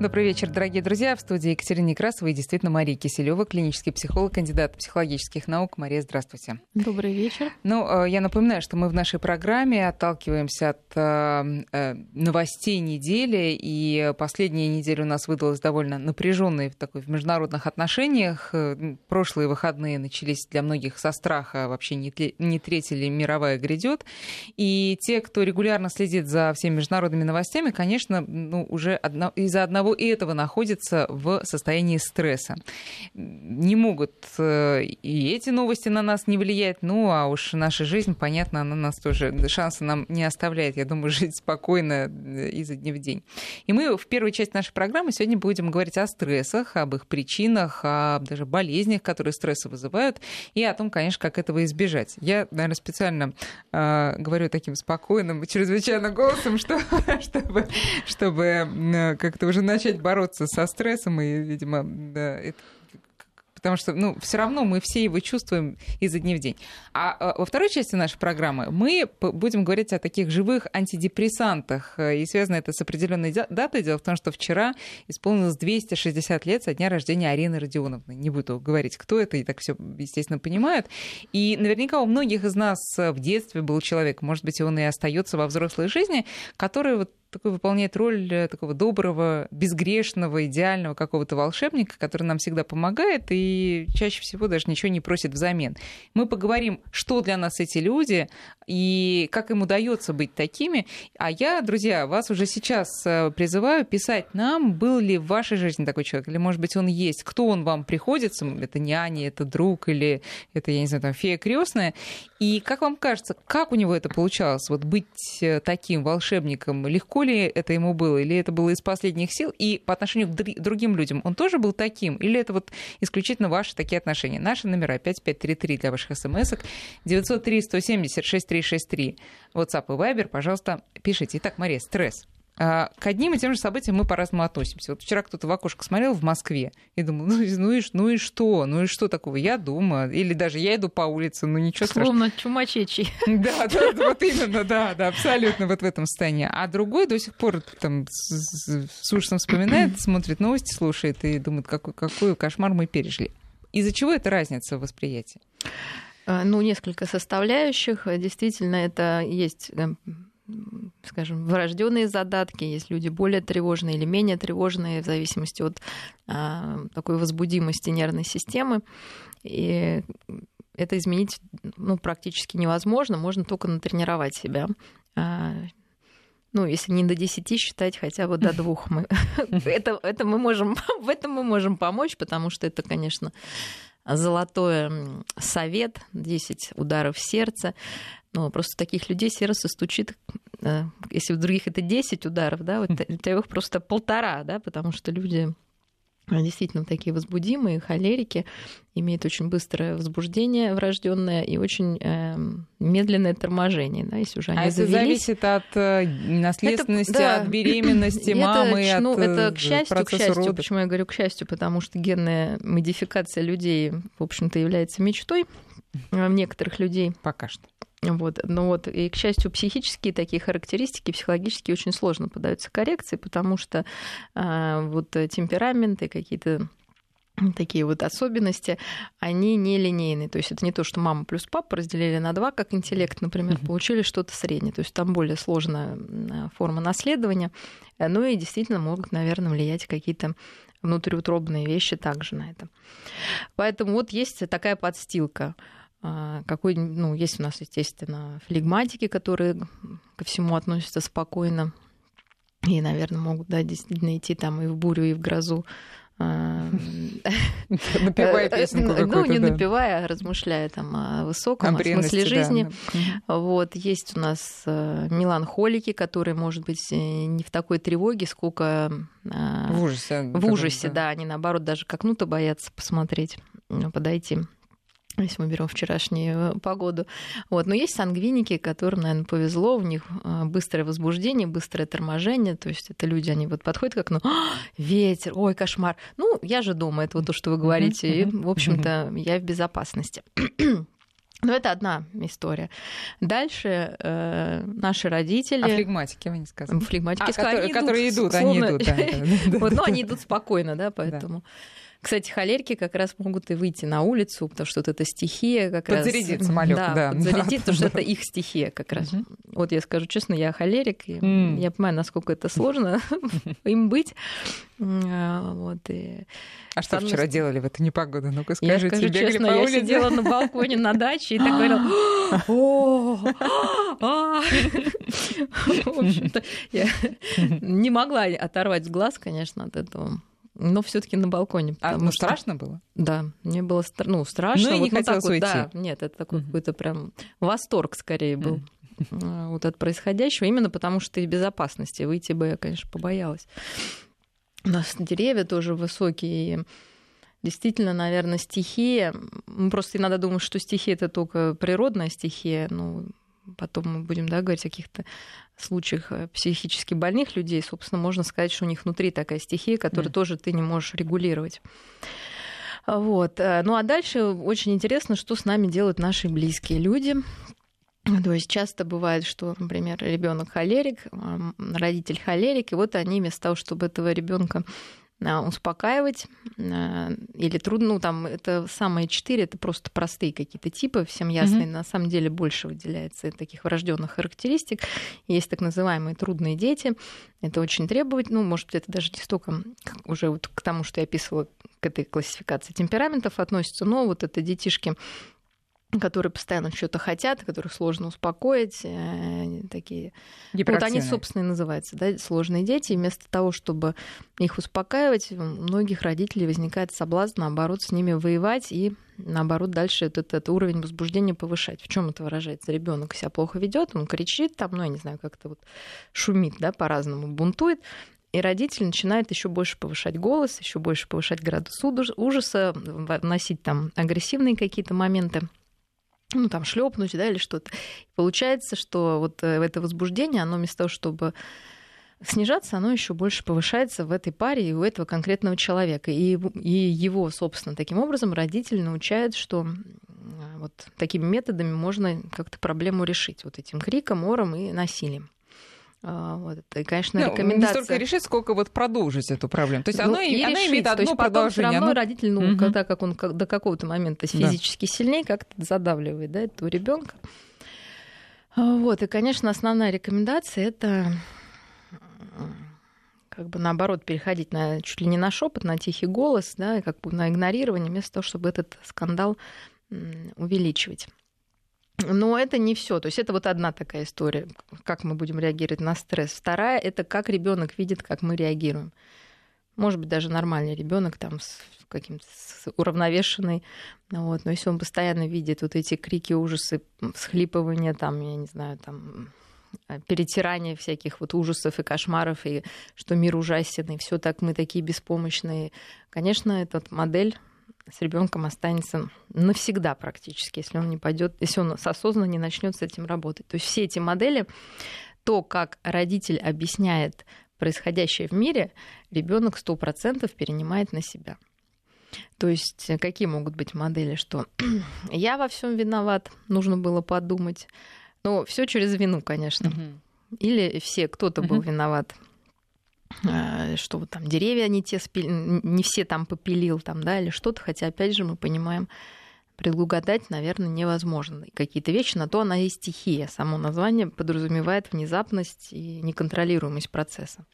Добрый вечер, дорогие друзья. В студии Екатерина Некрасова и действительно Мария Киселёва, клинический психолог, кандидат психологических наук. Мария, здравствуйте. Добрый вечер. Ну, я напоминаю, что мы в нашей программе отталкиваемся от новостей недели. И последняя неделя у нас выдалась довольно напряженной в международных отношениях. Прошлые выходные начались для многих со страха. Вообще не третья ли мировая грядет. И те, кто регулярно следит за всеми международными новостями, конечно, уже из-за одного и этого находятся в состоянии стресса. Не могут и эти новости на нас не влиять, ну а уж наша жизнь, понятно, она нас тоже, шанса нам не оставляет, я думаю, жить спокойно изо дня в день. И мы в первой части нашей программы сегодня будем говорить о стрессах, об их причинах, о даже болезнях, которые стрессы вызывают, и о том, конечно, как этого избежать. Я, наверное, специально говорю таким спокойным и чрезвычайно голосом, чтобы как-то уже начать бороться со стрессом, и, видимо, да, это... потому что все равно мы все его чувствуем изо дня в день. А во второй части нашей программы мы будем говорить о таких живых антидепрессантах. И связано это с определенной датой. Дело в том, что вчера исполнилось 260 лет со дня рождения Арины Родионовны. Не буду говорить, кто это, и так все, естественно, понимают. И наверняка у многих из нас в детстве был человек, может быть, он и остается во взрослой жизни, который такой выполняет роль такого доброго, безгрешного, идеального какого-то волшебника, который нам всегда помогает и чаще всего даже ничего не просит взамен. Мы поговорим, что для нас эти люди и как им удается быть такими. А я, друзья, вас уже сейчас призываю писать нам, был ли в вашей жизни такой человек, или, может быть, он есть, кто он вам приходится, это няня, это друг, или это, я не знаю, там, фея крестная. И как вам кажется, как у него это получалось, быть таким волшебником? Легко ли это ему было, или это было из последних сил, и по отношению к другим людям он тоже был таким, или это исключительно ваши такие отношения? Наши номера 5533 для ваших смс-ок, 903-170-6363, WhatsApp и Viber, пожалуйста, пишите. Итак, Мария, стресс. К одним и тем же событиям мы по-разному относимся. Вот вчера кто-то в окошко смотрел в Москве и думал, ну и что такого, я дома, или даже я иду по улице, ничего страшного. Словно чумачечий. Да, вот именно, да, абсолютно вот в этом состоянии. А другой до сих пор с ужасом вспоминает, смотрит новости, слушает и думает, какой кошмар мы пережили. Из-за чего эта разница в восприятии? Несколько составляющих. Действительно, это есть... скажем, врожденные задатки, есть люди более тревожные или менее тревожные, в зависимости от такой возбудимости нервной системы. И это изменить практически невозможно, можно только натренировать себя. Если не до 10 считать, хотя бы до 2. В этом мы можем помочь, потому что это, конечно, золотой совет, 10 ударов сердца. Просто таких людей сердце стучит, если у других это 10 ударов, да, вот у тебя их просто 1,5, да, потому что люди действительно такие возбудимые, холерики, имеют очень быстрое возбуждение врожденное и очень медленное торможение, да, если уже они завелись. Это зависит от наследственности, от беременности мамы, от процесса рода. Это к счастью, почему я говорю к счастью, потому что генная модификация людей, в общем-то, является мечтой у некоторых людей. Пока что. И, к счастью, психические такие характеристики, психологически очень сложно поддаются коррекции, потому что темпераменты, какие-то такие особенности, они нелинейные. То есть это не то, что мама плюс папа разделили на 2, как интеллект, например, получили что-то среднее. То есть там более сложная форма наследования. И действительно могут, наверное, влиять какие-то внутриутробные вещи также на это. Поэтому есть такая подстилка. Есть у нас, естественно, флегматики, которые ко всему относятся спокойно и, наверное, могут действительно идти там и в бурю, и в грозу. Напевая песенку какую-то. Не напевая, а размышляя там о высоком, о смысле жизни. Есть у нас меланхолики, которые, может быть, не в такой тревоге, сколько в ужасе. В ужасе, да. Они, наоборот, даже к окну-то боятся посмотреть, подойти. Если мы берем вчерашнюю погоду. Но есть сангвиники, которым, наверное, повезло. У них быстрое возбуждение, быстрое торможение. То есть это люди, они подходят к окну. Ветер, ой, кошмар. Я же дома, это то, что вы говорите. И, в общем-то, я в безопасности. Но это одна история. Дальше наши родители... А флегматики вы не сказали? Флегматики, которые идут, они идут. Но они идут спокойно, да, поэтому... Кстати, холерики как раз могут и выйти на улицу, потому что вот эта стихия как раз... Подзарядит самолёт, да. Подзарядит, потому что это их стихия как раз. Вот я скажу честно, я холерик, я понимаю, насколько это сложно им быть. А что вчера делали в эту непогоду? Ну-ка, скажите, я скажу честно, я сидела на балконе на даче и так говорила... В общем-то, я не могла оторвать глаз, конечно, от этого. Но все-таки на балконе. А ну, что... страшно было? Да, мне было страшно. Ну, и не хотелось уйти. Да, нет, это такой какой-то прям восторг скорее был вот от происходящего, именно потому что и безопасности. Выйти бы я, конечно, побоялась. У нас деревья тоже высокие. Действительно, наверное, стихия. Мы просто иногда думаем, что стихия — это только природная стихия, но... Потом мы будем, да, говорить о каких-то случаях психически больных людей. Собственно, можно сказать, что у них внутри такая стихия, которую тоже ты не можешь регулировать. Вот. Ну а дальше очень интересно, что с нами делают наши близкие люди. То есть часто бывает, что, например, ребенок холерик, родитель холерик, и вот они вместо того, чтобы этого ребенка успокаивать, или трудно, ну, там, это самые 4, это просто простые какие-то типы, всем ясные, на самом деле больше выделяется таких врожденных характеристик. Есть так называемые трудные дети, это очень требовательно, ну, может быть, это даже не столько уже вот к тому, что я описывала, к этой классификации темпераментов относится, но вот это детишки, которые постоянно что-то хотят, которых сложно успокоить, такие... Вот они, собственно, и называются, да, сложные дети. И вместо того, чтобы их успокаивать, у многих родителей возникает соблазн, наоборот, с ними воевать и, наоборот, дальше этот уровень возбуждения повышать. В чем это выражается? Ребенок себя плохо ведет, он кричит, там, ну, я не знаю, как-то вот шумит, да, по-разному бунтует. И родитель начинает еще больше повышать голос, еще больше повышать градус ужаса, вносить там агрессивные какие-то моменты. Ну, там, шлепнуть, да, или что-то. Получается, что вот это возбуждение, оно вместо того, чтобы снижаться, оно еще больше повышается в этой паре и у этого конкретного человека. И его, собственно, таким образом родитель научает, что вот такими методами можно как-то проблему решить. Вот этим криком, ором и насилием. Вот это, конечно, рекомендация. Не столько решить, сколько вот продолжить эту проблему. То есть оно имеет одно продолжение. Все равно родитель, ну, когда как он до какого-то момента физически сильнее, как-то задавливает, да, этого ребенка. Вот. И, конечно, основная рекомендация — это как бы наоборот переходить на чуть ли не на шепот, на тихий голос, да, и как бы на игнорирование, вместо того, чтобы этот скандал увеличивать. Но это не все. То есть это вот одна такая история, как мы будем реагировать на стресс. Вторая — это как ребенок видит, как мы реагируем. Может быть, даже нормальный ребенок там с каким-то уравновешенный. Вот. Но если он постоянно видит вот эти крики, ужасы, всхлипывания, там, я не знаю, там, перетирание всяких вот ужасов и кошмаров, и что мир ужасен, и все так, мы такие беспомощные. Конечно, эта модель с ребенком останется навсегда практически, если он не пойдет, если он осознанно не начнет с этим работать. То есть все эти модели, то, как родитель объясняет происходящее в мире, ребенок 100% перенимает на себя. То есть какие могут быть модели, что я во всем виноват, нужно было подумать, но все через вину, конечно, или все, кто-то был виноват, что вот там деревья не те не все там попилил, там, да, или что-то, хотя, опять же, мы понимаем, предугадать, наверное, невозможно. И какие-то вещи, на то она и стихия. Само название подразумевает внезапность и неконтролируемость процесса.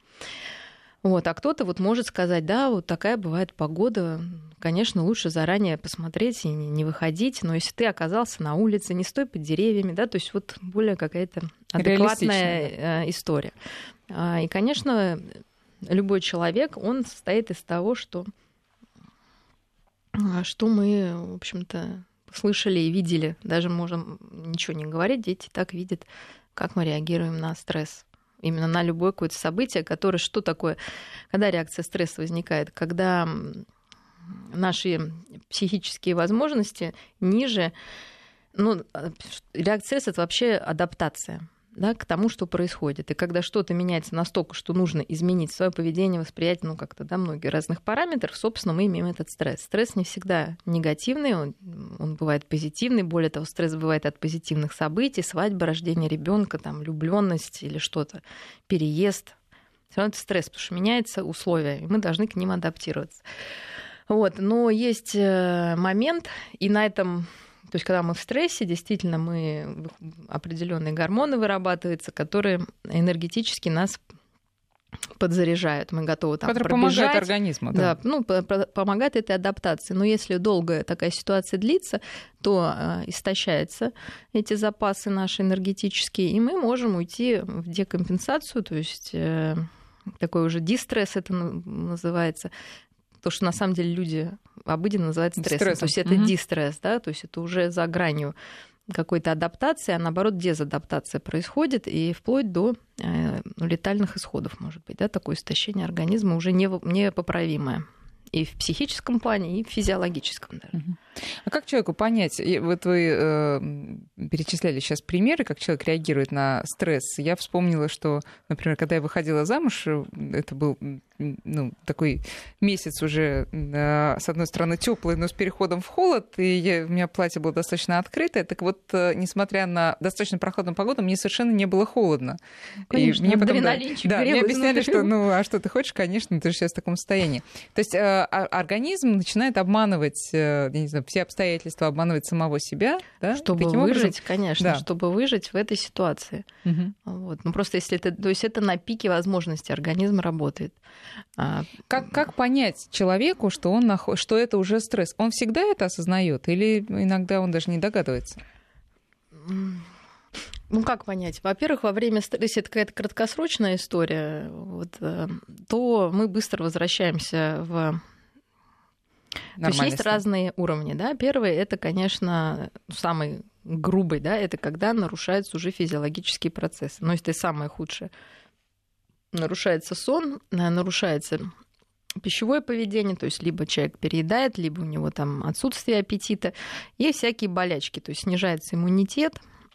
Вот. А кто-то вот может сказать, да, вот такая бывает погода, конечно, лучше заранее посмотреть и не выходить, но если ты оказался на улице, не стой под деревьями, да, то есть вот более какая-то адекватная история. И, конечно, любой человек, он состоит из того, что мы, в общем-то, слышали и видели. Даже можем ничего не говорить, дети так видят, как мы реагируем на стресс. Именно на любое какое-то событие, которое что такое? Когда реакция стресса возникает? Когда наши психические возможности ниже. Ну, реакция стресса — это вообще адаптация. да, к тому, что происходит. И когда что-то меняется настолько, что нужно изменить свое поведение, восприятие, ну, как-то, да, многих разных параметров, собственно, мы имеем этот стресс. Стресс не всегда негативный, он бывает позитивный. Более того, стресс бывает от позитивных событий: свадьба, рождение ребенка, там, влюблённость или что-то, переезд. Все равно это стресс, потому что меняются условия, и мы должны к ним адаптироваться. Вот. Но есть момент, и на этом... То есть, когда мы в стрессе, действительно, мы определенные гормоны вырабатываются, которые энергетически нас подзаряжают. Мы готовы там пробежать. Которые помогают организму. Да, ну, помогает этой адаптации. Но если долго такая ситуация длится, то истощаются эти запасы наши энергетические, и мы можем уйти в декомпенсацию, то есть такой уже дистресс это называется. То, что на самом деле люди обыденно называют стрессом. То есть это дистресс, да, то есть это уже за гранью какой-то адаптации, а наоборот дезадаптация происходит, и вплоть до летальных исходов, может быть, да, такое истощение организма уже непоправимое. И в психическом плане, и в физиологическом даже. А как человеку понять, вот вы перечисляли сейчас примеры, как человек реагирует на стресс. Я вспомнила, что, например, когда я выходила замуж, это был такой месяц уже, с одной стороны, теплый, но с переходом в холод, и у меня платье было достаточно открытое. Так вот, несмотря на достаточно прохладную погоду, мне совершенно не было холодно. Конечно, и мне потом мне объясняли, что, а что ты хочешь, конечно, ты же сейчас в таком состоянии. То есть организм начинает обманывать, я не знаю, все обстоятельства, обманывать самого себя, да? Чтобы выжить, конечно, да. Чтобы выжить в этой ситуации. Угу. Вот. Ну, просто если это, то есть это на пике возможностей организм работает. Как понять человеку, что что это уже стресс? Он всегда это осознает, или иногда он даже не догадывается? Ну, как понять? Во-первых, во время стресса, это какая-то краткосрочная история, то мы быстро возвращаемся в... То есть разные уровни, да? Первый — это, конечно, самый грубый, да? Это когда нарушаются уже физиологические процессы. Но это и самое худшее. Нарушается сон, нарушается пищевое поведение, то есть либо человек переедает, либо у него там отсутствие аппетита, и всякие болячки, то есть снижается иммунитет,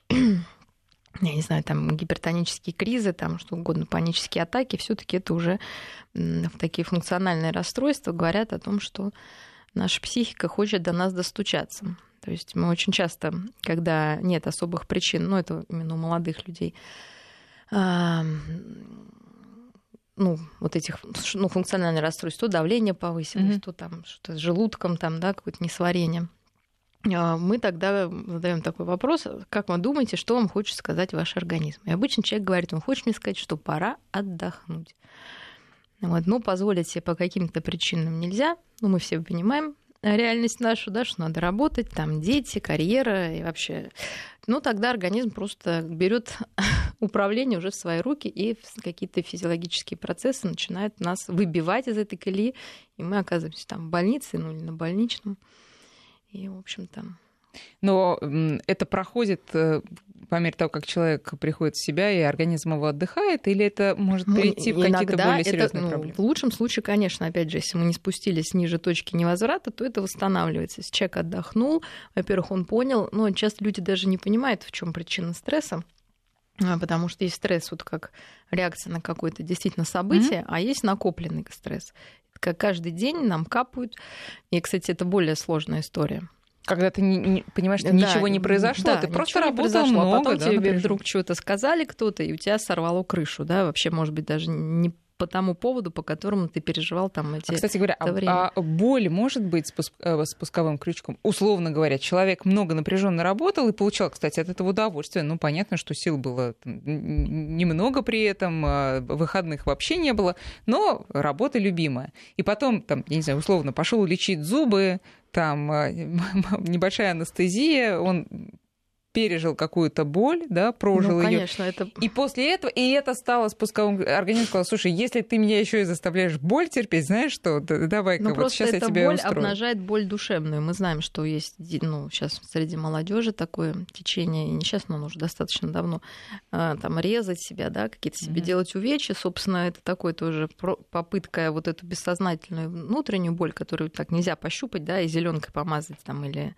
я не знаю, там гипертонические кризы, там что угодно, панические атаки, все-таки это уже такие функциональные расстройства говорят о том, что наша психика хочет до нас достучаться. То есть мы очень часто, когда нет особых причин, это именно у молодых людей, этих функциональных расстройств, то давление повысилось, то там что-то с желудком, там, да, какое-то несварение. Мы тогда задаем такой вопрос: как вы думаете, что вам хочет сказать ваш организм? И обычно человек говорит: он хочет мне сказать, что пора отдохнуть. Вот, но позволить себе по каким-то причинам нельзя. Мы все понимаем реальность нашу, да, что надо работать, там дети, карьера и вообще. Тогда организм просто берет управление уже в свои руки, и какие-то физиологические процессы начинают нас выбивать из этой колеи, и мы оказываемся там в больнице, или на больничном. И, в общем-то... Но это проходит по мере того, как человек приходит в себя, и организм его отдыхает, или это может перейти в какие-то более серьезные проблемы? В лучшем случае, конечно, опять же, если мы не спустились ниже точки невозврата, то это восстанавливается. Если человек отдохнул, во-первых, он понял, часто люди даже не понимают, в чем причина стресса, потому что есть стресс как реакция на какое-то действительно событие, а есть накопленный стресс. Как каждый день нам капают. И, кстати, это более сложная история. Когда ты не понимаешь, что ничего не произошло, ты просто работал много. А потом тебе вдруг чего-то сказали кто-то, и у тебя сорвало крышу. Да? Вообще, может быть, даже не по тому поводу, по которому ты переживал там эти... Кстати говоря, боль может быть спусковым крючком? Условно говоря, человек много напряженно работал и получал, кстати, от этого удовольствие. Понятно, что сил было немного при этом, выходных вообще не было, но работа любимая. И потом, условно, пошел лечить зубы, небольшая анестезия, он... пережил какую-то боль, да, прожил её. Конечно, это... И после этого, и это стало спусковым... Организм сказал: слушай, если ты меня еще и заставляешь боль терпеть, знаешь что, давай-ка вот сейчас я тебя устрою. Просто эта боль обнажает боль душевную. Мы знаем, что есть, сейчас среди молодежи такое течение, и не сейчас, но уже достаточно давно, резать себя, да, какие-то себе делать увечья. Собственно, это такой тоже попытка вот эту бессознательную внутреннюю боль, которую так нельзя пощупать, да, и зеленкой помазать или...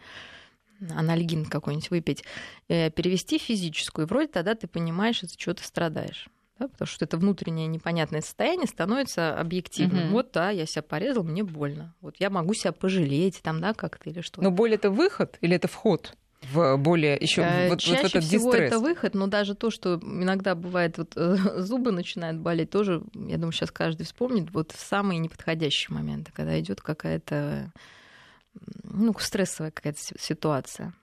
анальгин какой-нибудь выпить, перевести в физическую, и вроде тогда ты понимаешь, из-за чего ты страдаешь. Да, потому что это внутреннее непонятное состояние становится объективным. Вот, да, я себя порезал, мне больно. Вот я могу себя пожалеть, там, да, как-то или что-то. Но боль — это выход или это вход? В более еще вот, чаще вот этот всего дистресс. Это выход, но даже то, что иногда бывает, вот, зубы начинают болеть, тоже, я думаю, сейчас каждый вспомнит, вот в самые неподходящие моменты, когда идет какая-то, ну, стрессовая какая-то ситуация.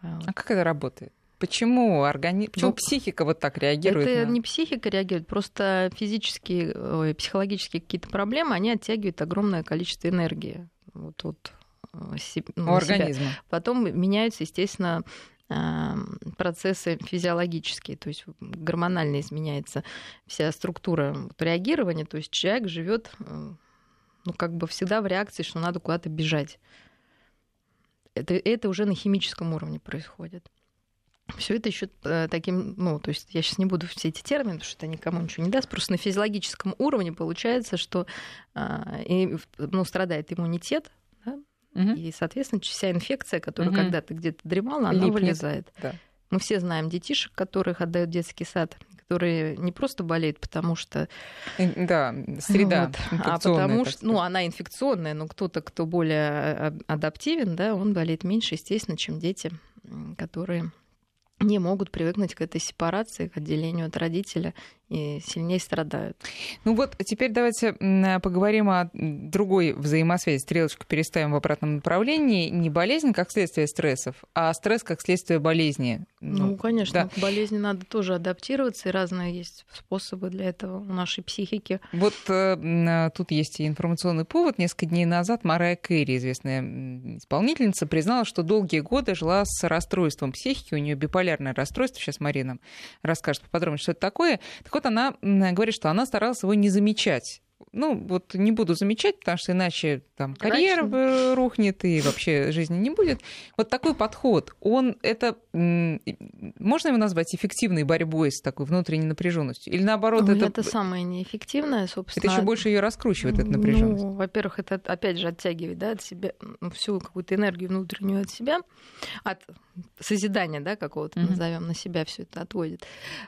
Вот. А как это работает? Почему почему психика вот так реагирует? Это не психика реагирует, просто физические, психологические какие-то проблемы, они оттягивают огромное количество энергии. Вот тут. Организма. Потом меняются, естественно, процессы физиологические, то есть гормонально изменяется вся структура реагирования, то есть человек живет, ну, как бы всегда в реакции, что надо куда-то бежать. Это уже на химическом уровне происходит. Все это еще таким, ну, то есть я сейчас не буду все эти термины, потому что это никому ничего не даст, просто на физиологическом уровне получается, что страдает иммунитет, и, соответственно, вся инфекция, которая когда-то где-то дремала, она вылезает. Да. Мы все знаем детишек, которых отдают в детский сад, которые не просто болеют, потому что... Да, среда вот, инфекционная. А потому что... Ну, она инфекционная, но кто-то, кто более адаптивен, да, он болеет меньше, естественно, чем дети, которые не могут привыкнуть к этой сепарации, к отделению от родителя, и сильнее страдают. Ну вот теперь давайте поговорим о другой взаимосвязи. Стрелочку переставим в обратном направлении. Не болезнь как следствие стрессов, а стресс как следствие болезни. Ну конечно, да. К болезни надо тоже адаптироваться, и разные есть способы для этого у нашей психики. Вот тут есть и информационный повод. Несколько дней назад Мария Кэри, известная исполнительница, признала, что долгие годы жила с расстройством психики. У нее биполярное расстройство. Сейчас Мария нам расскажет поподробнее, что это такое. Так вот, она говорит, что она старалась его не замечать. Ну, вот не буду замечать, потому что иначе там карьера рухнет и вообще жизни не будет. Вот такой подход, он это... Можно его назвать эффективной борьбой с такой внутренней напряженностью? Или наоборот... Это самое неэффективное, собственно. Это еще больше ее раскручивает, эта напряженность. Ну, во-первых, это, опять же, оттягивает, да, от себя всю какую-то энергию внутреннюю от себя, от созидания, да, какого-то, назовем, на себя все это отводит.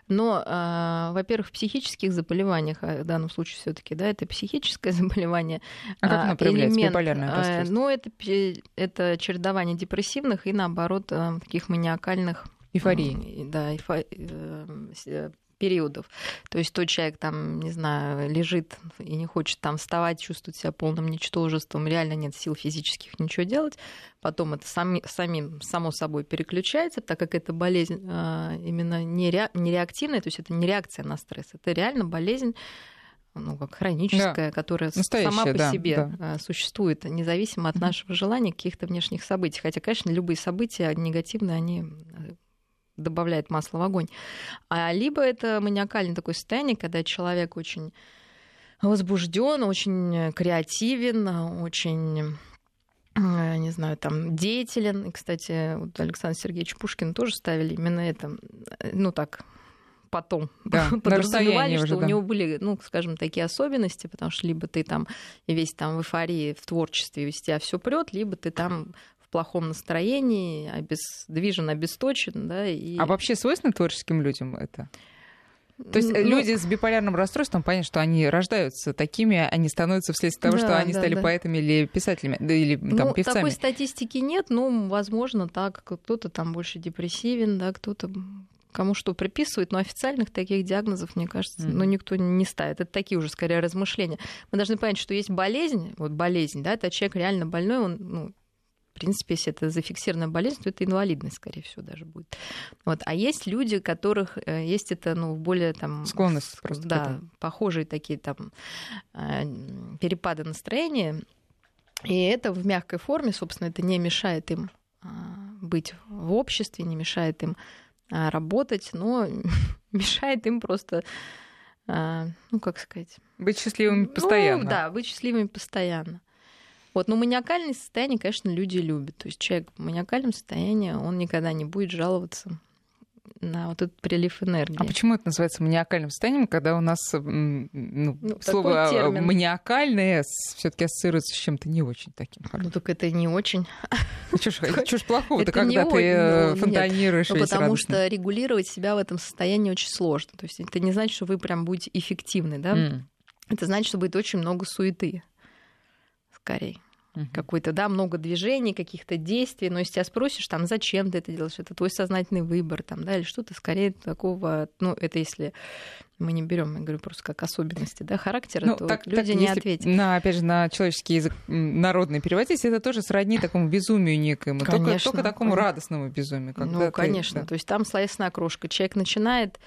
Но, во-первых, в психических заболеваниях, в данном случае все-таки, да, это психическое заболевание. А как оно проявляется, биполярное расстройство? Ну, это чередование депрессивных и, наоборот, таких маниакальных... Эйфории. Да, периодов. То есть тот человек там, не знаю, лежит и не хочет там вставать, чувствует себя полным ничтожеством, реально нет сил физических ничего делать. Потом это само собой переключается, так как это болезнь именно не реактивная, то есть это не реакция на стресс, это реально болезнь, ну, как хроническая, да, которая сама по себе существует, независимо от нашего желания каких-то внешних событий. Хотя, конечно, любые события негативные, они добавляют масло в огонь. А либо это маниакальное такое состояние, когда человек очень возбужден, очень креативен, очень... не знаю, там, деятелен. И, кстати, вот Александр Сергеевич Пушкин тоже ставили именно это, ну, так... потом подразумевали, что уже, у него были, ну, скажем, такие особенности, потому что либо ты там весь там в эйфории, в творчестве, из тебя все прет, либо ты там в плохом настроении, обездвижен, обесточен, да. И... А вообще свойственно творческим людям это? То есть люди с биполярным расстройством, понятно, что они рождаются такими, они становятся вследствие того, что они стали поэтами или писателями, или там, певцами. Такой статистики нет, но, возможно, так, кто-то там больше депрессивен, да, кто-то... кому что приписывают, но официальных таких диагнозов, мне кажется, ну, никто не ставит. Это такие уже, скорее, размышления. Мы должны понять, что есть болезнь, вот болезнь, да, это человек реально больной, он, ну, в принципе, если это зафиксированная болезнь, то это инвалидность, скорее всего, даже будет. Вот. А есть люди, у которых есть это, ну, более там... Склонность просто. Да, похожие такие там перепады настроения, и это в мягкой форме, собственно, это не мешает им быть в обществе, не мешает им работать, но мешает им просто, ну, как сказать... Быть счастливыми постоянно. Ну, да, быть счастливыми постоянно. Вот, но маниакальное состояние, конечно, люди любят. То есть человек в маниакальном состоянии, он никогда не будет жаловаться на вот этот прилив энергии. А почему это называется маниакальным состоянием, когда у нас слово маниакальное все-таки ассоциируется с чем-то не очень таким хорошим? Ну так это не очень. Чушь плохого-то, когда ты фонтанируешь. Потому что регулировать себя в этом состоянии очень сложно. То есть это не значит, что вы прям будете эффективны, да? Это значит, что будет очень много суеты, скорее. Какой-то, да, много движений, каких-то действий. Но если тебя спросишь, там, зачем ты это делаешь, это твой сознательный выбор, там, да, или что-то скорее такого, ну, это если мы не берем, я говорю, просто как особенности, да, характера, ну, то так, люди так, не ответят. На, опять же, на человеческий язык народный переводить, это тоже сродни такому безумию некоему, только такому радостному безумию. Ну, конечно, да. То есть там словесная крошка. Человек начинает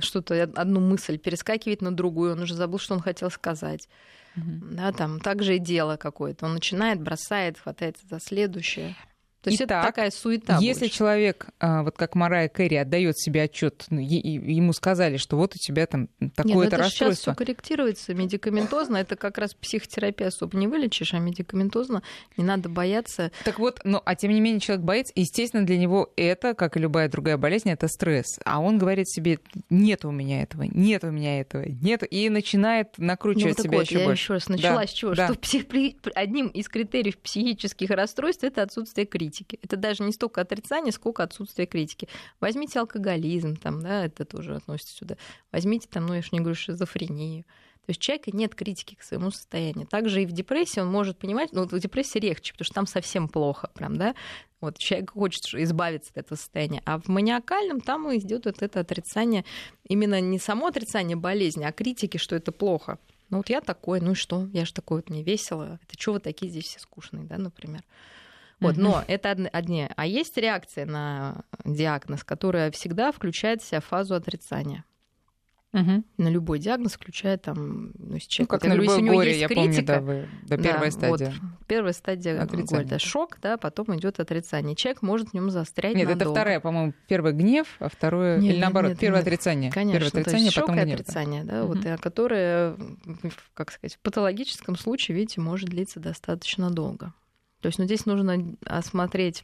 что-то, одну мысль перескакивать на другую, он уже забыл, что он хотел сказать. Да, там также и дело какое-то. Он начинает, бросает, хватается за следующее. То есть это такая суета. Если больше. Человек, вот как Мэрайя Кэри, отдает себе отчет, ему сказали, что вот у тебя там такое-то расстройство. Нет, сейчас все корректируется медикаментозно. Это как раз психотерапия, особо не вылечишь, а медикаментозно не надо бояться. Так вот, ну, а тем не менее человек боится. Естественно, для него это, как и любая другая болезнь, это стресс. А он говорит себе: нет у меня этого, нет у меня этого, нет. И начинает накручивать себя еще больше. Я еще раз начала с чего? Да. Что одним из критериев психических расстройств это отсутствие критики. Это даже не столько отрицание, сколько отсутствие критики. Возьмите алкоголизм, там, да, это тоже относится сюда. Возьмите, там, ну, я же не говорю, шизофрению. То есть у человека нет критики к своему состоянию. Также и в депрессии он может понимать, ну, вот в депрессии легче, потому что там совсем плохо, прям, да. Вот человек хочет избавиться от этого состояния. А в маниакальном там идет вот это отрицание, именно не само отрицание болезни, а критики, что это плохо. Ну, вот я такой, ну и что? Я же такой, вот мне весело. Это чего вы такие здесь все скучные, да, например? Вот, но это одни. А есть реакция на диагноз, которая всегда включает в себя фазу отрицания. На любой диагноз включает там... как на любое горе, я помню, да, первая стадия. Вот, первая стадия горя, да, шок, да, потом идет отрицание. Человек может в нем застрять надолго. Это вторая, по-моему, первый гнев, а второе... Или наоборот, первое отрицание. Конечно, первое отрицание, потом гнев. Шок и отрицание, да, вот, которое, как сказать, в патологическом случае, видите, может длиться достаточно долго. То есть, ну, здесь нужно осмотреть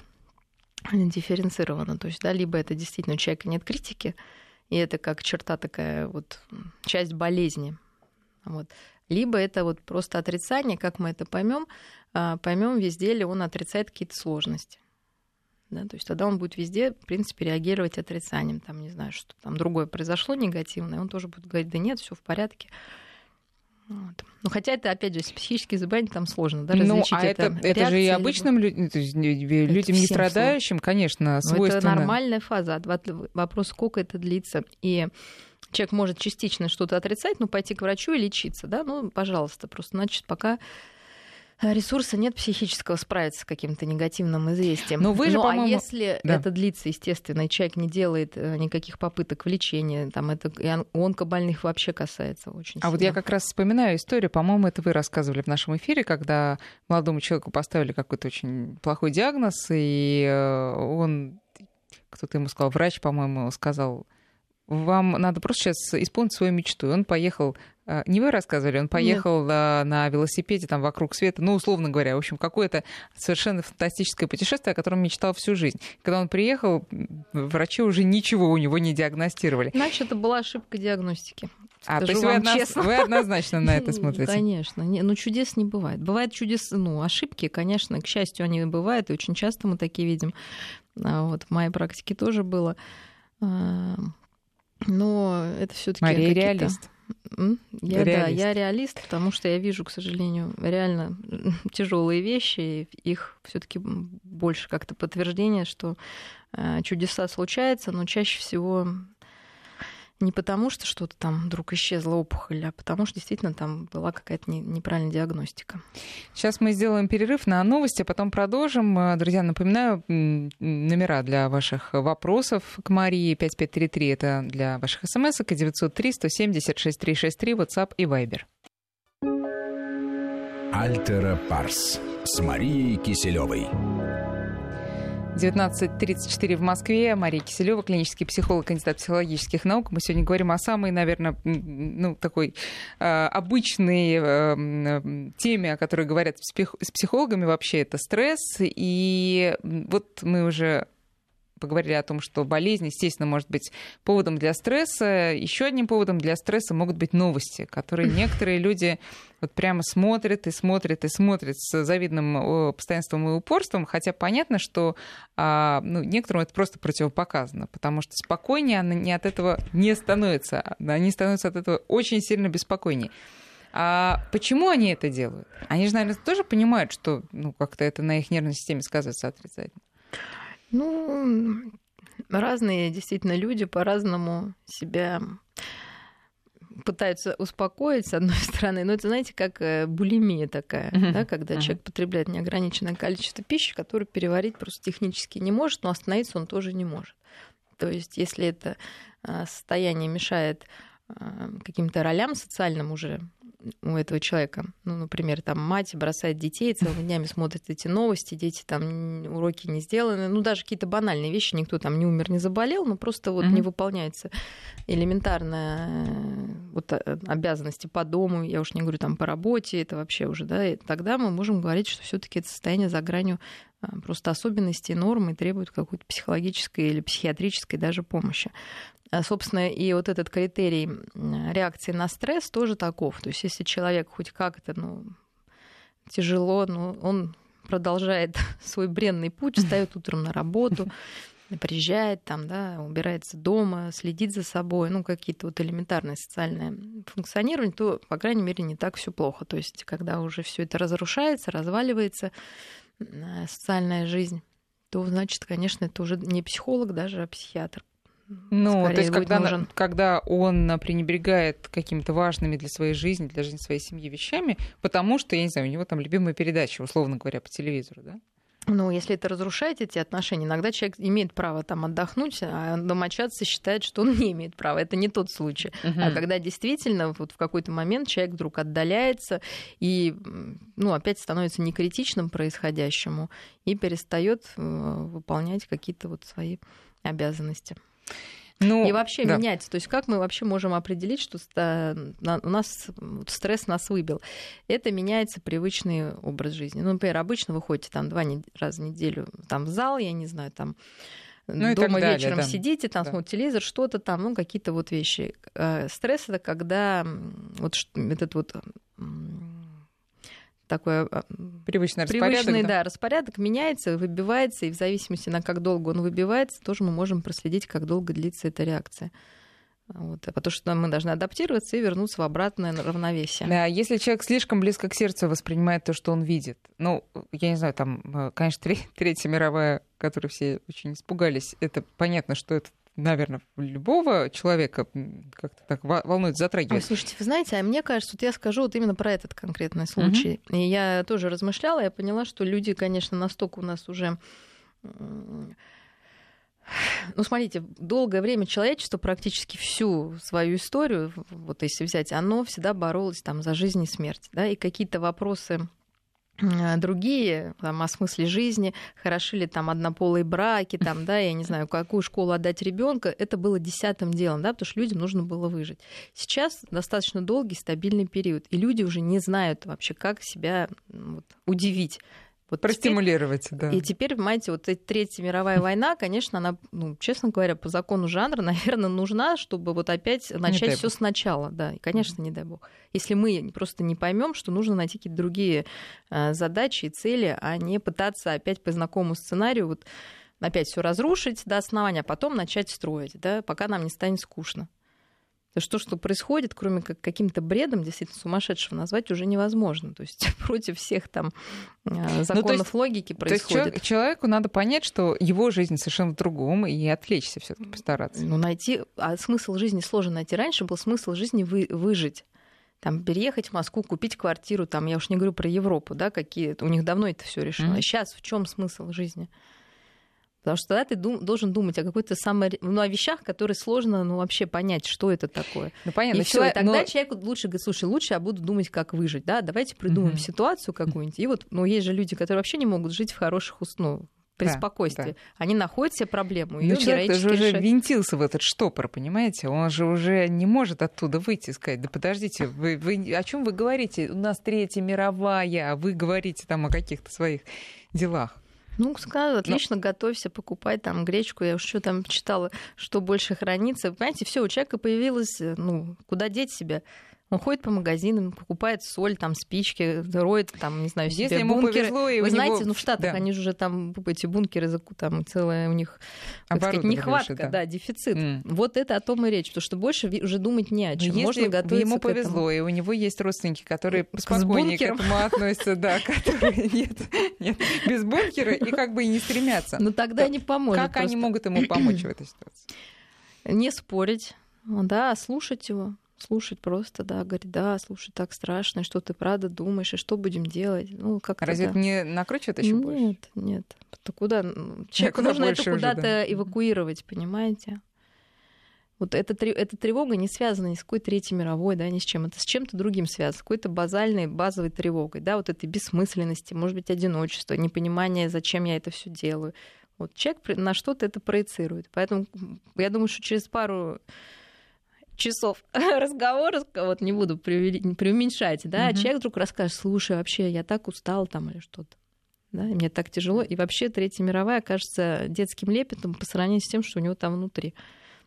дифференцированно. То есть, да, либо это действительно у человека нет критики, и это как черта такая, вот, часть болезни. Вот. Либо это вот просто отрицание, как мы это поймем везде ли он отрицает какие-то сложности. Да, то есть тогда он будет везде, в принципе, реагировать отрицанием. Там, не знаю, что там другое произошло негативное, он тоже будет говорить: да нет, все в порядке. Вот. Ну, хотя это, опять же, психические заболевания там сложно, да, различить. Ну, а это же и обычным людям, не страдающим, конечно, свойственно. Это нормальная фаза. Вопрос, сколько это длится. И человек может частично что-то отрицать, но пойти к врачу и лечиться, да, ну, пожалуйста, просто, значит, пока... Ресурса нет психического справиться с каким-то негативным известием. Но вы же, по-моему... а если это длится, естественно, и человек не делает никаких попыток в лечении, там это у онкобольных вообще касается очень сильно. А вот я как раз вспоминаю историю, по-моему, это вы рассказывали в нашем эфире, когда молодому человеку поставили какой-то очень плохой диагноз, и он, кто-то ему сказал, врач, по-моему, сказал: вам надо просто сейчас исполнить свою мечту. И он поехал, не вы рассказывали, он поехал на велосипеде там вокруг света, ну, условно говоря, в общем, какое-то совершенно фантастическое путешествие, о котором мечтал всю жизнь. Когда он приехал, врачи уже ничего у него не диагностировали. Значит, это была ошибка диагностики. То есть вы однозначно на это смотрите? Конечно. Ну, чудес не бывает. Бывают чудеса, ну, ошибки, конечно, к счастью, они бывают, и очень часто мы такие видим. Вот в моей практике тоже было... Но это все-таки Мария реалист. Я реалист, потому что я вижу, к сожалению, реально тяжелые вещи, и их все-таки больше как-то подтверждение, что чудеса случаются, но чаще всего не потому, что что-то там вдруг исчезла опухоль, а потому что действительно там была какая-то неправильная диагностика. Сейчас мы сделаем перерыв на новости, а потом продолжим. Друзья, напоминаю, номера для ваших вопросов к Марии 5533, это для ваших смс-ок, и 903-170-6363, WhatsApp и Viber. Альтера Парс с Марией Киселёвой. 19:34 в Москве. Мария Киселёва, клинический психолог, кандидат психологических наук. Мы сегодня говорим о самой, наверное, ну, такой обычной теме, о которой говорят с психологами вообще, это стресс. И вот мы уже поговорили о том, что болезнь, естественно, может быть поводом для стресса. Еще одним поводом для стресса могут быть новости, которые некоторые люди вот прямо смотрят и смотрят и смотрят с завидным постоянством и упорством, хотя понятно, что некоторым это просто противопоказано, потому что спокойнее они от этого не становятся, они становятся от этого очень сильно беспокойнее. А почему они это делают? Они же, наверное, тоже понимают, что как-то это на их нервной системе сказывается отрицательно. Разные действительно люди по-разному себя пытаются успокоить, с одной стороны. Но это, знаете, как булимия такая, да, когда человек потребляет неограниченное количество пищи, которую переварить просто технически не может, но остановиться он тоже не может. То есть если это состояние мешает каким-то ролям социальным уже, у этого человека. Например, там мать бросает детей, целыми днями смотрит эти новости, дети там уроки не сделаны. Даже какие-то банальные вещи, никто там не умер, не заболел, но просто не выполняется элементарно обязанности по дому, я уж не говорю там по работе, это вообще уже, и тогда мы можем говорить, что все-таки это состояние за гранью просто особенностей, нормы и требует какой-то психологической или психиатрической даже помощи. Собственно, и этот критерий реакции на стресс тоже таков. То есть, если человек хоть как-то, тяжело, он продолжает свой бренный путь, встаёт утром на работу, приезжает там, убирается дома, следит за собой, какие-то элементарные социальные функционирования, то, по крайней мере, не так все плохо. То есть, когда уже все это разрушается, разваливается социальная жизнь, то, значит, конечно, это уже не психолог даже, а психиатр. То есть, когда он пренебрегает какими-то важными для своей жизни, для жизни своей семьи вещами, потому что, я не знаю, у него там любимая передача, условно говоря, по телевизору, да? Если это разрушает эти отношения, иногда человек имеет право там отдохнуть, а домочадцы считают, что он не имеет права. Это не тот случай. А когда действительно в какой-то момент человек вдруг отдаляется и опять становится некритичным происходящему и перестает выполнять какие-то свои обязанности. И вообще менять. То есть как мы вообще можем определить, что у нас стресс нас выбил? Это меняется привычный образ жизни. Например, обычно вы ходите там 2 раза в неделю в зал, я не знаю, там дома вечером сидите, смотрите телевизор, что-то там, какие-то вещи. Стресс — это когда такой привычный распорядок меняется, выбивается, и в зависимости на как долго он выбивается, тоже мы можем проследить, как долго длится эта реакция. Потому что мы должны адаптироваться и вернуться в обратное равновесие. Да, если человек слишком близко к сердцу воспринимает то, что он видит, я не знаю, там, конечно, Третья мировая, которой все очень испугались, это понятно, что это, наверное, любого человека как-то так волнует, затрагивает. Слушайте, вы знаете, мне кажется, я скажу именно про этот конкретный случай. И я тоже размышляла, я поняла, что люди, конечно, настолько у нас уже... смотрите, долгое время человечество практически всю свою историю, если взять, оно всегда боролось за жизнь и смерть. Да? И какие-то вопросы... другие, о смысле жизни, хороши ли однополые браки, я не знаю, какую школу отдать ребенка, это было 10-м делом, потому что людям нужно было выжить. Сейчас достаточно долгий, стабильный период, и люди уже не знают вообще, как себя удивить. Простимулировать, теперь, да. И теперь, понимаете, Третья мировая война, конечно, она, честно говоря, по закону жанра, наверное, нужна, чтобы опять начать все сначала. Да, и, конечно, не дай бог. Если мы просто не поймем, что нужно найти какие-то другие задачи и цели, а не пытаться опять по знакомому сценарию опять все разрушить до основания, а потом начать строить, пока нам не станет скучно. То есть то, что происходит, кроме как каким-то бредом, действительно сумасшедшего назвать уже невозможно. То есть против всех законов логики происходит. То есть человеку надо понять, что его жизнь совершенно в другом, и отвлечься все-таки постараться. Найти... А смысл жизни сложно найти. Раньше был смысл жизни выжить. Переехать в Москву, купить квартиру. Я уж не говорю про Европу, у них давно это все решено. А сейчас в чем смысл жизни? Потому что тогда ты должен думать о какой-то о вещах, которые сложно вообще понять, что это такое. Понятно, и всё, и тогда человеку лучше говорит: слушай, лучше я буду думать, как выжить. Да? Давайте придумаем ситуацию какую-нибудь. И есть же люди, которые вообще не могут жить в хороших при спокойствии. Да. Они находят себе проблему. Но человек же уже ввинтился в этот штопор, понимаете? Он же уже не может оттуда выйти и сказать: да подождите, вы о чем вы говорите? У нас Третья мировая, а вы говорите о каких-то своих делах. Ну, сказано, отлично, готовься, покупай там гречку. Я уж что там читала, что больше хранится. Понимаете, все, у человека появилось, ну, куда деть себя. Он ходит по магазинам, покупает соль, там, спички, роет, там, не знаю, себе бункеры. Ему повезло, и вы знаете, него... ну, в Штатах они же уже там эти бункеры, там целая у них, так сказать, нехватка, больше, да, дефицит. Вот это о том и речь, потому что больше уже думать не о чем. Можно готовиться. Ему повезло, и у него есть родственники, которые спокойнее к этому относятся, да, которые нет, без бункера и как бы и не стремятся. Но тогда не поможет. Как они могут ему помочь в этой ситуации? Не спорить, да, а слушать его. Слушать просто, да, говорит, да, слушай, так страшно, что ты правда думаешь, и что будем делать? Ну, как-то, разве это не накручивает еще больше? Нет. То куда? Человеку нужно это куда-то эвакуировать, понимаете? Вот эта тревога не связана ни с какой Третьей мировой, да, ни с чем. Это с чем-то другим связано, с какой-то базальной, базовой тревогой, да, вот этой бессмысленности, может быть, одиночества, непонимания, зачем я это все делаю. Вот человек на что-то это проецирует. Поэтому я думаю, что через пару часов разговора, вот не буду преуменьшать, да, человек вдруг расскажет, слушай, вообще я так устал там или что-то, да, и мне так тяжело, и вообще Третья мировая кажется детским лепетом по сравнению с тем, что у него там внутри.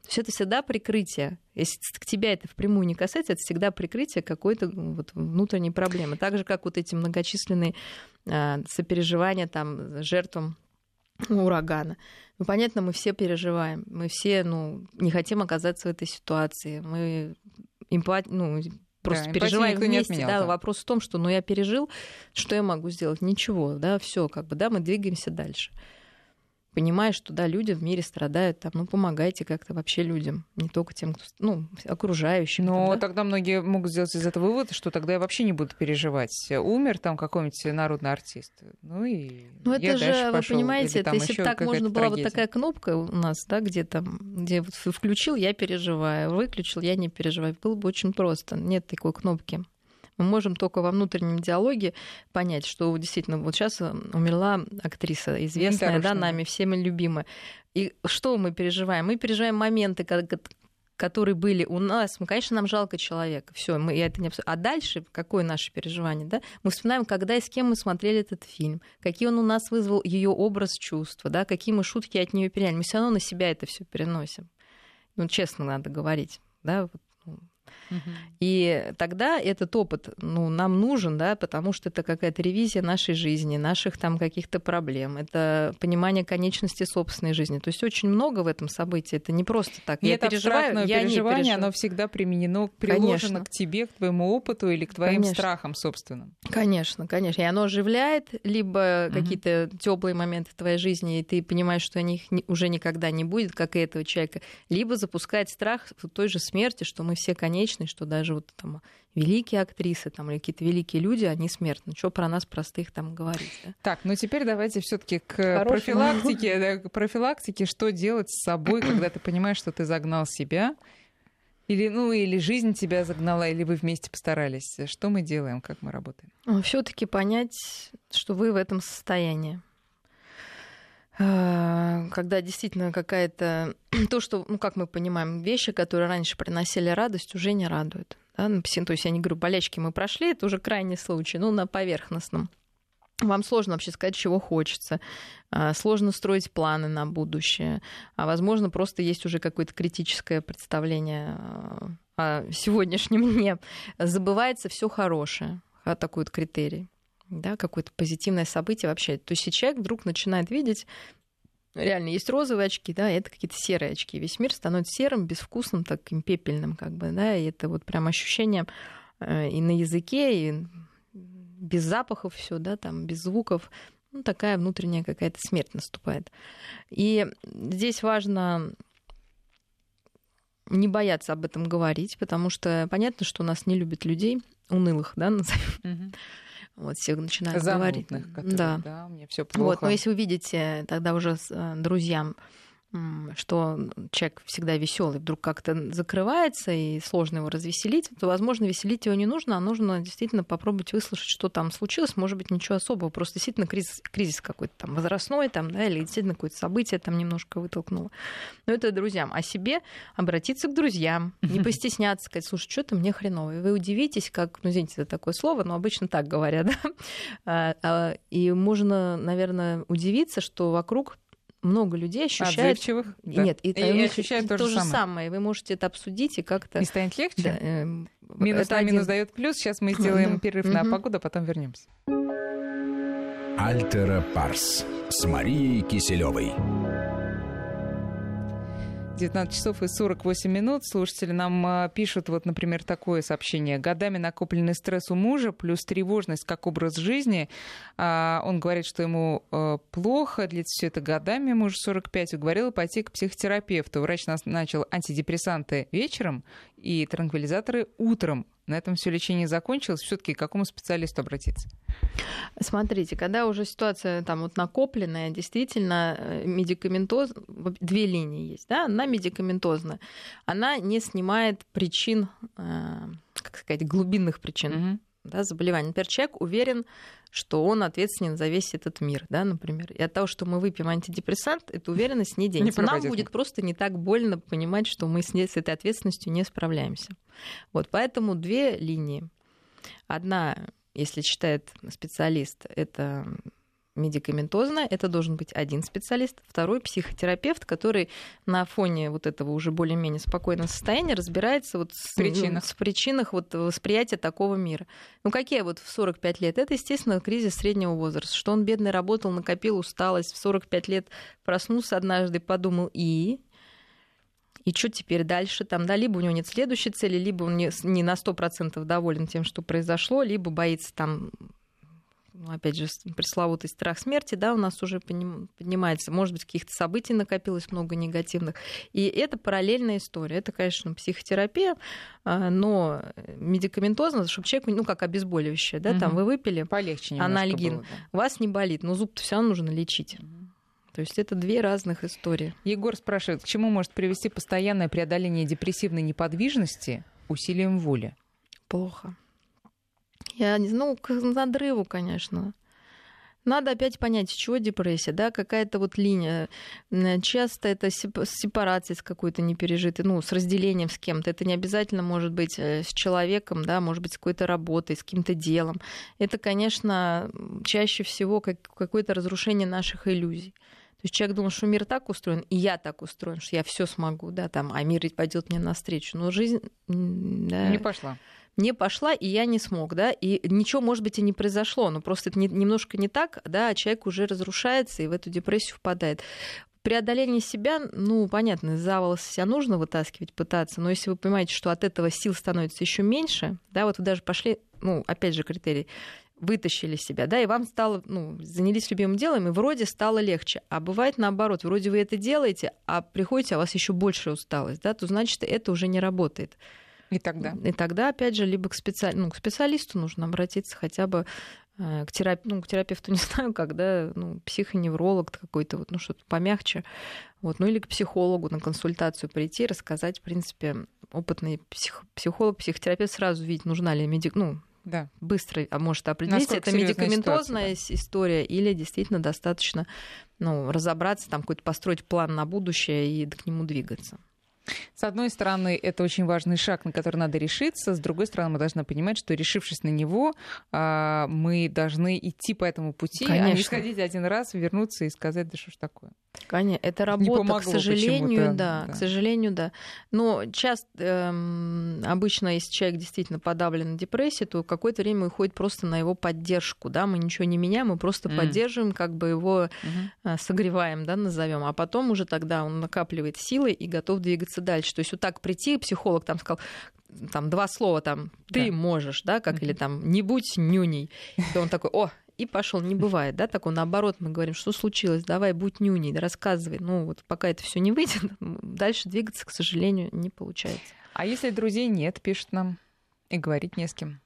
То есть это всегда прикрытие. Если к тебе это впрямую не касается, это всегда прикрытие какой-то вот внутренней проблемы. Так же, как вот эти многочисленные сопереживания там жертвам урагана. Ну, понятно, мы все переживаем, мы все, ну, не хотим оказаться в этой ситуации, мы просто переживаем вместе, отменял, да. Вопрос в том, что, ну, я пережил, что я могу сделать? Ничего, да, все, как бы, да, мы двигаемся дальше. Понимая, что, да, люди в мире страдают, там, ну, помогайте как-то вообще людям, не только тем, кто, ну, окружающим. Но там, да? Тогда многие могут сделать из этого вывод, что тогда я вообще не буду переживать. Умер там какой-нибудь народный артист, ну и ну, это я же, дальше пошёл. Вы понимаете, это, если бы так можно была трагедия. Вот такая кнопка у нас, да, где вот включил, я переживаю, выключил, я не переживаю. Было бы очень просто, нет такой кнопки. Мы можем только во внутреннем диалоге понять, что действительно вот сейчас умерла актриса, известная, да, нами всеми любимая. И что мы переживаем? Мы переживаем моменты, которые были у нас. Мы, конечно, нам жалко человека. Все, мы это не обсуждаем. А дальше какое наше переживание? Да? Мы вспоминаем, когда и с кем мы смотрели этот фильм, какие он у нас вызвал ее образ чувства, да, какие мы шутки от нее переняли. Мы все равно на себя это все переносим. Ну, честно, надо говорить, да. И тогда этот опыт, ну, нам нужен, да, потому что это какая-то ревизия нашей жизни, наших там каких-то проблем, это понимание конечности собственной жизни. То есть очень много в этом событии, это не просто так. Нет, я переживаю, я не переживаю. Оно всегда применено, приложено к тебе, к твоему опыту или к твоим страхам собственным. Конечно. И оно оживляет либо какие-то теплые моменты в твоей жизни, и ты понимаешь, что них уже никогда не будет, как и этого человека, либо запускает страх той же смерти, что мы все, конечно, что даже вот там великие актрисы там, или какие-то великие люди, они смертны. Что про нас простых там говорить? Да? Так, ну теперь давайте все-таки к профилактике, что делать с собой, когда ты понимаешь, что ты загнал себя, или, ну, или жизнь тебя загнала, или вы вместе постарались. Что мы делаем, как мы работаем? Все-таки понять, что вы в этом состоянии. Когда действительно какая-то... То, что, ну, как мы понимаем, вещи, которые раньше приносили радость, уже не радуют. Да? То есть я не говорю, болячки мы прошли, это уже крайний случай, ну, на поверхностном. Вам сложно вообще сказать, чего хочется. Сложно строить планы на будущее. А, возможно, просто есть уже какое-то критическое представление о сегодняшнем дне. Забывается все хорошее. Такой вот критерий. Да, какое-то позитивное событие вообще. То есть человек вдруг начинает видеть, реально есть розовые очки, да, и это какие-то серые очки. Весь мир становится серым, безвкусным, таким пепельным, как бы, да, и это вот прям ощущение и на языке, и без запахов все, да, там, без звуков. Ну, такая внутренняя какая-то смерть наступает. И здесь важно не бояться об этом говорить, потому что понятно, что нас не любят людей, унылых, да, назовем. Вот все начинают говорить. Которые, да, мне все плохо. Вот, но если вы видите тогда уже с друзьям что человек всегда веселый, вдруг как-то закрывается, и сложно его развеселить, то, возможно, веселить его не нужно, а нужно действительно попробовать выслушать, что там случилось. Может быть, ничего особого, просто действительно кризис какой-то там возрастной, там, да, или действительно какое-то событие там немножко вытолкнуло. Но это друзьям. А себе обратиться к друзьям, не постесняться, сказать: слушай, что-то мне хреново. И вы удивитесь, как, ну, извините за такое слово, но обычно так говорят, да? И можно, наверное, удивиться, что вокруг много людей ощущает... Отзывчивых? Да. Нет, и ощущает то же самое. Вы можете это обсудить и как-то... И станет легче? Да. Минус на минус дает плюс. Сейчас мы сделаем перерыв на погоду, а потом вернемся. Альтера Парс с Марией Киселёвой. 19 часов и 48 минут. Слушатели нам пишут, вот, например, такое сообщение. Годами накопленный стресс у мужа плюс тревожность как образ жизни. Он говорит, что ему плохо, длится все это годами. Муж 45, уговорила пойти к психотерапевту. Врач назначил антидепрессанты вечером и транквилизаторы утром. На этом все лечение закончилось. Все-таки к какому специалисту обратиться? Смотрите, когда уже ситуация там вот накопленная, действительно медикаментозная, две линии есть, да? Одна медикаментозная, она не снимает причин, как сказать, глубинных причин, да, заболевания. Например, человек уверен, что он ответственен за весь этот мир, да, например. И от того, что мы выпьем антидепрессант, эта уверенность не денется. Нам будет просто не так больно понимать, что мы с этой ответственностью не справляемся. Вот, поэтому две линии. Одна, если считает специалист, это медикаментозно, это должен быть один специалист, второй психотерапевт, который на фоне вот этого уже более-менее спокойного состояния разбирается вот в причинах вот восприятия такого мира. Ну какие вот в 45 лет? Это, естественно, кризис среднего возраста, что он бедный работал, накопил усталость, в 45 лет проснулся однажды, подумал и что теперь дальше? Там, да, либо у него нет следующей цели, либо он не на 100% доволен тем, что произошло, либо боится там... Опять же, пресловутый страх смерти, да, у нас уже поднимается. Может быть, каких-то событий накопилось много негативных. И это параллельная история. Это, конечно, психотерапия, но медикаментозно, чтобы человеку, ну, как обезболивающее, да, там вы выпили анальгин, было, да. Вас не болит, но зуб-то все равно нужно лечить. То есть это две разных истории. Егор спрашивает, к чему может привести постоянное преодоление депрессивной неподвижности усилием воли? Плохо. Я не знаю, к надрыву, конечно. Надо опять понять, с чего депрессия, да, какая-то вот линия. Часто это сепарация с какой-то непережитой, ну, с разделением с кем-то. Это не обязательно может быть с человеком, да, может быть, с какой-то работой, с каким-то делом. Это, конечно, чаще всего какое-то разрушение наших иллюзий. То есть человек думал, что мир так устроен, и я так устроен, что я все смогу, да, там, а мир пойдет мне навстречу. Но жизнь... Да, не пошла. Не пошла, и я не смог, да, и ничего, может быть, и не произошло, но просто это немножко не так, да, а человек уже разрушается и в эту депрессию впадает. Преодоление себя, ну, понятно, за волосы себя нужно вытаскивать, пытаться, но если вы понимаете, что от этого сил становится еще меньше, да, вот вы даже пошли, ну, опять же, критерий, вытащили себя, да, и вам стало, ну, занялись любимым делом, и вроде стало легче, а бывает наоборот, вроде вы это делаете, а приходите, а у вас еще большая усталость, да, то значит, это уже не работает. И тогда, опять же, либо к специалисту нужно обратиться, хотя бы к терапевту, не знаю, когда, ну, психоневролог какой-то, вот, ну, что-то помягче, вот, ну, или к психологу на консультацию прийти, рассказать, в принципе, опытный психолог, психотерапевт сразу видит, нужна ли да. Быстро может определить, насколько это медикаментозная история, да. Или действительно достаточно, ну, разобраться, там, какой-то построить план на будущее и к нему двигаться. С одной стороны, это очень важный шаг, на который надо решиться. С другой стороны, мы должны понимать, что, решившись на него, мы должны идти по этому пути, конечно. А не сходить один раз, вернуться и сказать, да что ж такое. Конечно, это работа, не помогло, к сожалению, да. К сожалению, да. Но часто, обычно, если человек действительно подавлен депрессией, то какое-то время уходит просто на его поддержку, да, мы ничего не меняем, мы просто поддерживаем, как бы его согреваем, да, назовем, а потом уже тогда он накапливает силы и готов двигаться дальше. То есть вот так прийти, психолог там сказал, там два слова, там, ты можешь, да, как или там, не будь нюней. И он такой, о, и пошел, не бывает, да, такого, наоборот, мы говорим, что случилось, давай, будь нюней, рассказывай, ну, вот пока это все не выйдет, дальше двигаться, к сожалению, не получается. А если друзей нет, пишут нам, и говорить не с кем?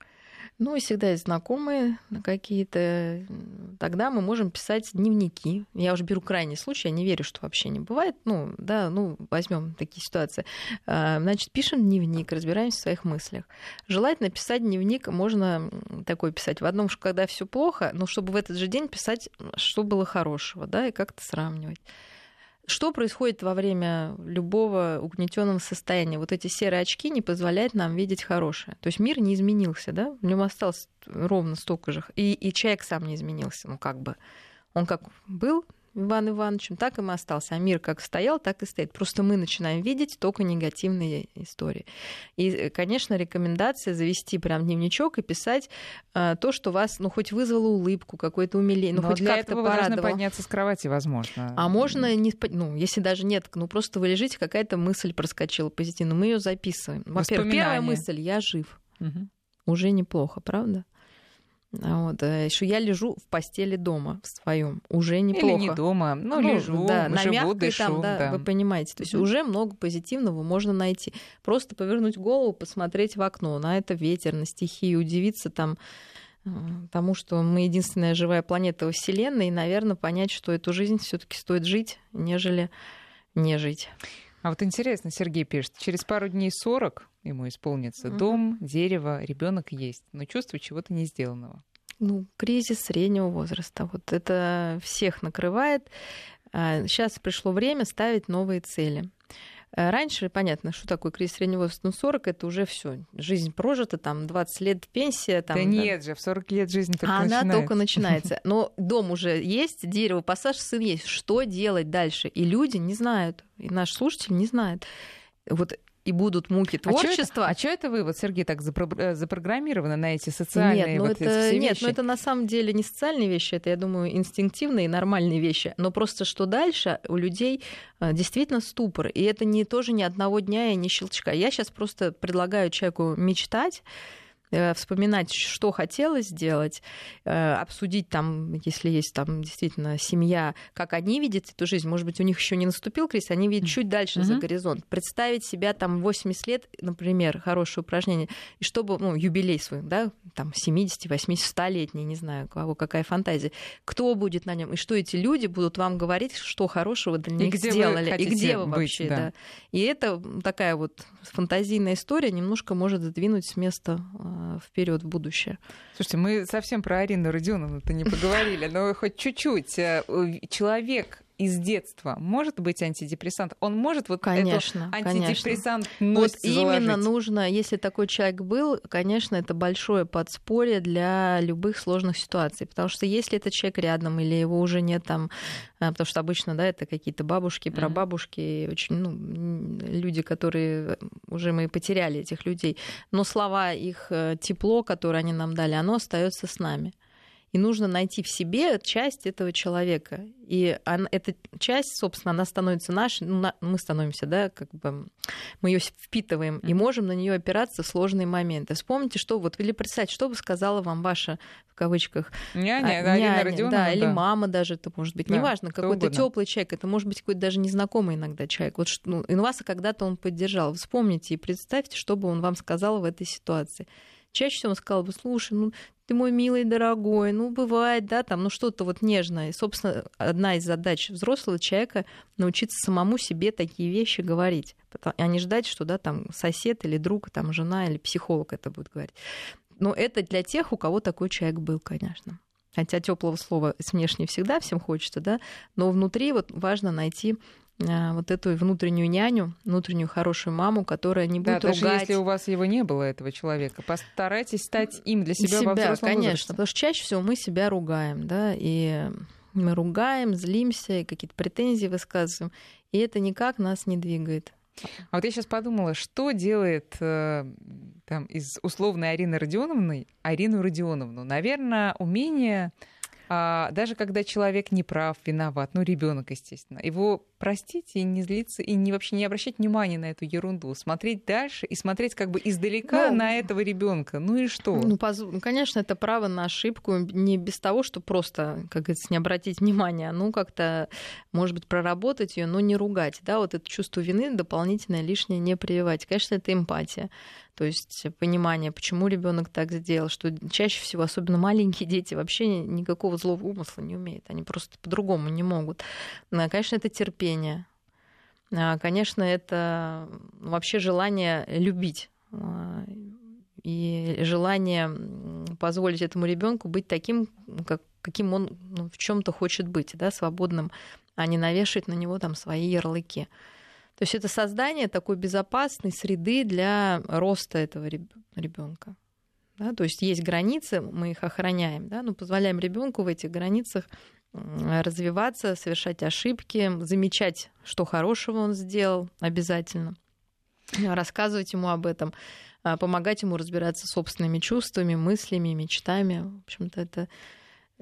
Ну, и всегда есть знакомые какие-то, тогда мы можем писать дневники. Я уже беру крайний случай, я не верю, что вообще не бывает. Ну, да, ну, возьмем такие ситуации. Значит, пишем дневник, разбираемся в своих мыслях. Желательно писать дневник, можно такой писать: в одном, когда все плохо, но чтобы в этот же день писать, что было хорошего, да, и как-то сравнивать. Что происходит во время любого угнетенного состояния? Вот эти серые очки не позволяют нам видеть хорошее. То есть мир не изменился, да? В нем осталось ровно столько же. И человек сам не изменился. Ну, как бы. Он как был Иван Ивановичем, так и остался. А мир как стоял, так и стоит. Просто мы начинаем видеть только негативные истории. И, конечно, рекомендация завести прям дневничок и писать то, что вас, ну, хоть вызвало улыбку, какое-то умиление, ну, но хоть для как-то этого порадовало. Вы должны подняться с кровати, возможно. А можно, не, ну, если даже нет, ну, просто вы лежите, какая-то мысль проскочила позитивно, мы ее записываем. Во-первых, первая мысль: я жив. Угу. Уже неплохо, правда? Вот. Еще я лежу в постели дома в своем, уже неплохо. Или не дома, но лежу, да, на мягкой дышу, там, да, да, вы понимаете. То есть уже много позитивного можно найти. Просто повернуть голову, посмотреть в окно, на это ветер, на стихию, удивиться там тому, что мы единственная живая планета во Вселенной, и, наверное, понять, что эту жизнь все-таки стоит жить, нежели не жить. А вот интересно, Сергей пишет: через пару дней 40 ему исполнится, дом, дерево, ребенок есть, но чувство чего-то не сделанного. Ну, кризис среднего возраста. Вот это всех накрывает. Сейчас пришло время ставить новые цели. Раньше, понятно, что такое кризис среднего возраста, ну, 40 — это уже все, жизнь прожита, там 20 лет пенсия. Там, да, да нет же, в 40 лет жизнь только начинается. Она только начинается. Но дом уже есть, дерево, пассаж, сын есть. Что делать дальше? И люди не знают, и наш слушатель не знает. Вот и будут муки творчества. А что это вы, вот, Сергей, так запрограммированы на эти социальные вещи? Нет, но это на самом деле не социальные вещи, это, я думаю, инстинктивные и нормальные вещи. Но просто что дальше у людей действительно ступор. И это не, тоже ни одного дня и ни щелчка. Я сейчас просто предлагаю человеку мечтать, вспоминать, что хотелось сделать, обсудить там, если есть там действительно семья, как они видят эту жизнь. Может быть, у них еще не наступил кризис, они видят чуть дальше за горизонт. Представить себя там 80 лет, например, хорошее упражнение, и чтобы, ну, юбилей свой, да, там 70, 80, 100-летний, не знаю, кого, какая фантазия. Кто будет на нем, и что эти люди будут вам говорить, что хорошего для них сделали, и где вы вообще, да. Да. И это такая вот фантазийная история немножко может задвинуть с места вперед в будущее. Слушайте, мы совсем про Арину Родионовну-то не поговорили, но хоть чуть-чуть. Человек из детства может быть антидепрессант? Он может вот конечно, эту антидепрессантность вот заложить? Именно нужно, если такой человек был, конечно, это большое подспорье для любых сложных ситуаций, потому что если этот человек рядом или его уже нет там, потому что обычно, да, это какие-то бабушки, прабабушки, очень, ну, люди, которые уже мы потеряли этих людей, но слова, их тепло, которое они нам дали, оно остается с нами. И нужно найти в себе часть этого человека. И эта часть, собственно, она становится нашей. Ну, мы становимся, да, как бы мы ее впитываем и можем на нее опираться в сложные моменты. Вспомните, что вот, или представьте, что бы сказала вам ваша, в кавычках, няня, Родионовна, да, или мама даже, это может быть, да, неважно, какой-то теплый человек, это может быть какой-то даже незнакомый иногда человек. Вот, ну, и вас когда-то он поддержал. Вспомните и представьте, что бы он вам сказал в этой ситуации. Чаще всего он сказал бы: слушай, ну, ты мой милый, дорогой, ну, бывает, да, там, ну, что-то вот нежное. И, собственно, одна из задач взрослого человека — научиться самому себе такие вещи говорить, а не ждать, что, да, там, сосед или друг, там, жена или психолог это будет говорить. Но это для тех, у кого такой человек был, конечно. Хотя теплого слова внешне всегда всем хочется, да, но внутри вот важно найти вот эту внутреннюю няню, внутреннюю хорошую маму, которая не будет, да, ругать. Даже если у вас его не было, этого человека, постарайтесь стать им для себя во взрослом возрасте. Конечно, потому что чаще всего мы себя ругаем, да, и мы ругаем, злимся, и какие-то претензии высказываем, и это никак нас не двигает. А вот я сейчас подумала, что делает там из условной Арины Родионовны Арину Родионовну? Наверное, умение... даже когда человек не прав, виноват, ну, ребенок, естественно, его простить и не злиться, и не, вообще не обращать внимания на эту ерунду, смотреть дальше и смотреть как бы издалека, ну, на этого ребенка. Ну и что? Ну, конечно, это право на ошибку, не без того, что просто, как говорится, не обратить внимания, ну, как-то, может быть, проработать ее, но не ругать, да, вот это чувство вины дополнительное, лишнее не прививать. Конечно, это эмпатия. То есть понимание, почему ребенок так сделал, что чаще всего, особенно маленькие дети, вообще никакого злого умысла не умеют. Они просто по-другому не могут. Конечно, это терпение. Конечно, это вообще желание любить. И желание позволить этому ребенку быть таким, каким он в чем-то хочет быть, да, свободным, а не навешивать на него там свои ярлыки. То есть это создание такой безопасной среды для роста этого ребенка. Да? То есть есть границы, мы их охраняем, да? Но позволяем ребенку в этих границах развиваться, совершать ошибки, замечать, что хорошего он сделал обязательно, рассказывать ему об этом, помогать ему разбираться с собственными чувствами, мыслями, мечтами. В общем-то, это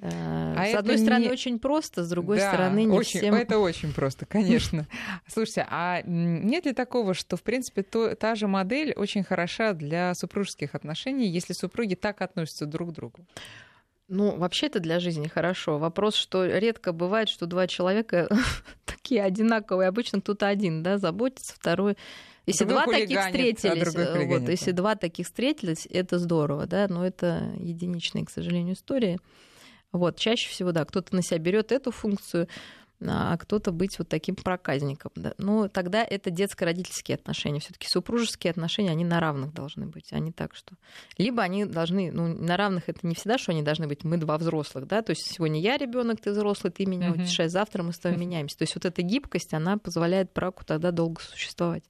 с одной стороны очень просто, с другой стороны не всем. Это очень просто, конечно. Слушайте, а нет ли такого, что, в принципе, та же модель очень хороша для супружеских отношений, если супруги так относятся друг к другу? Ну, вообще это для жизни хорошо. Вопрос, что редко бывает, что два человека такие одинаковые. Обычно кто-то один, да, заботится, второй... Если два таких встретились, если два таких встретились, это здорово, да, но это единичные, к сожалению, истории. Вот, чаще всего, да, кто-то на себя берет эту функцию, а кто-то быть вот таким проказником. Да. Но тогда это детско-родительские отношения. Все-таки супружеские отношения, они на равных должны быть, а не так, что... Либо они должны... Ну, на равных это не всегда, что они должны быть мы два взрослых, да, то есть сегодня я ребенок, ты взрослый, ты меня утешаешь, завтра мы с тобой меняемся. То есть вот эта гибкость, она позволяет браку тогда долго существовать.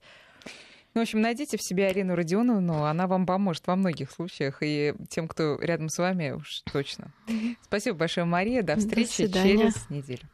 Ну, в общем, найдите в себе Арину Родионовну, она вам поможет во многих случаях, и тем, кто рядом с вами, уж точно. Спасибо большое, Мария, до встречи через неделю.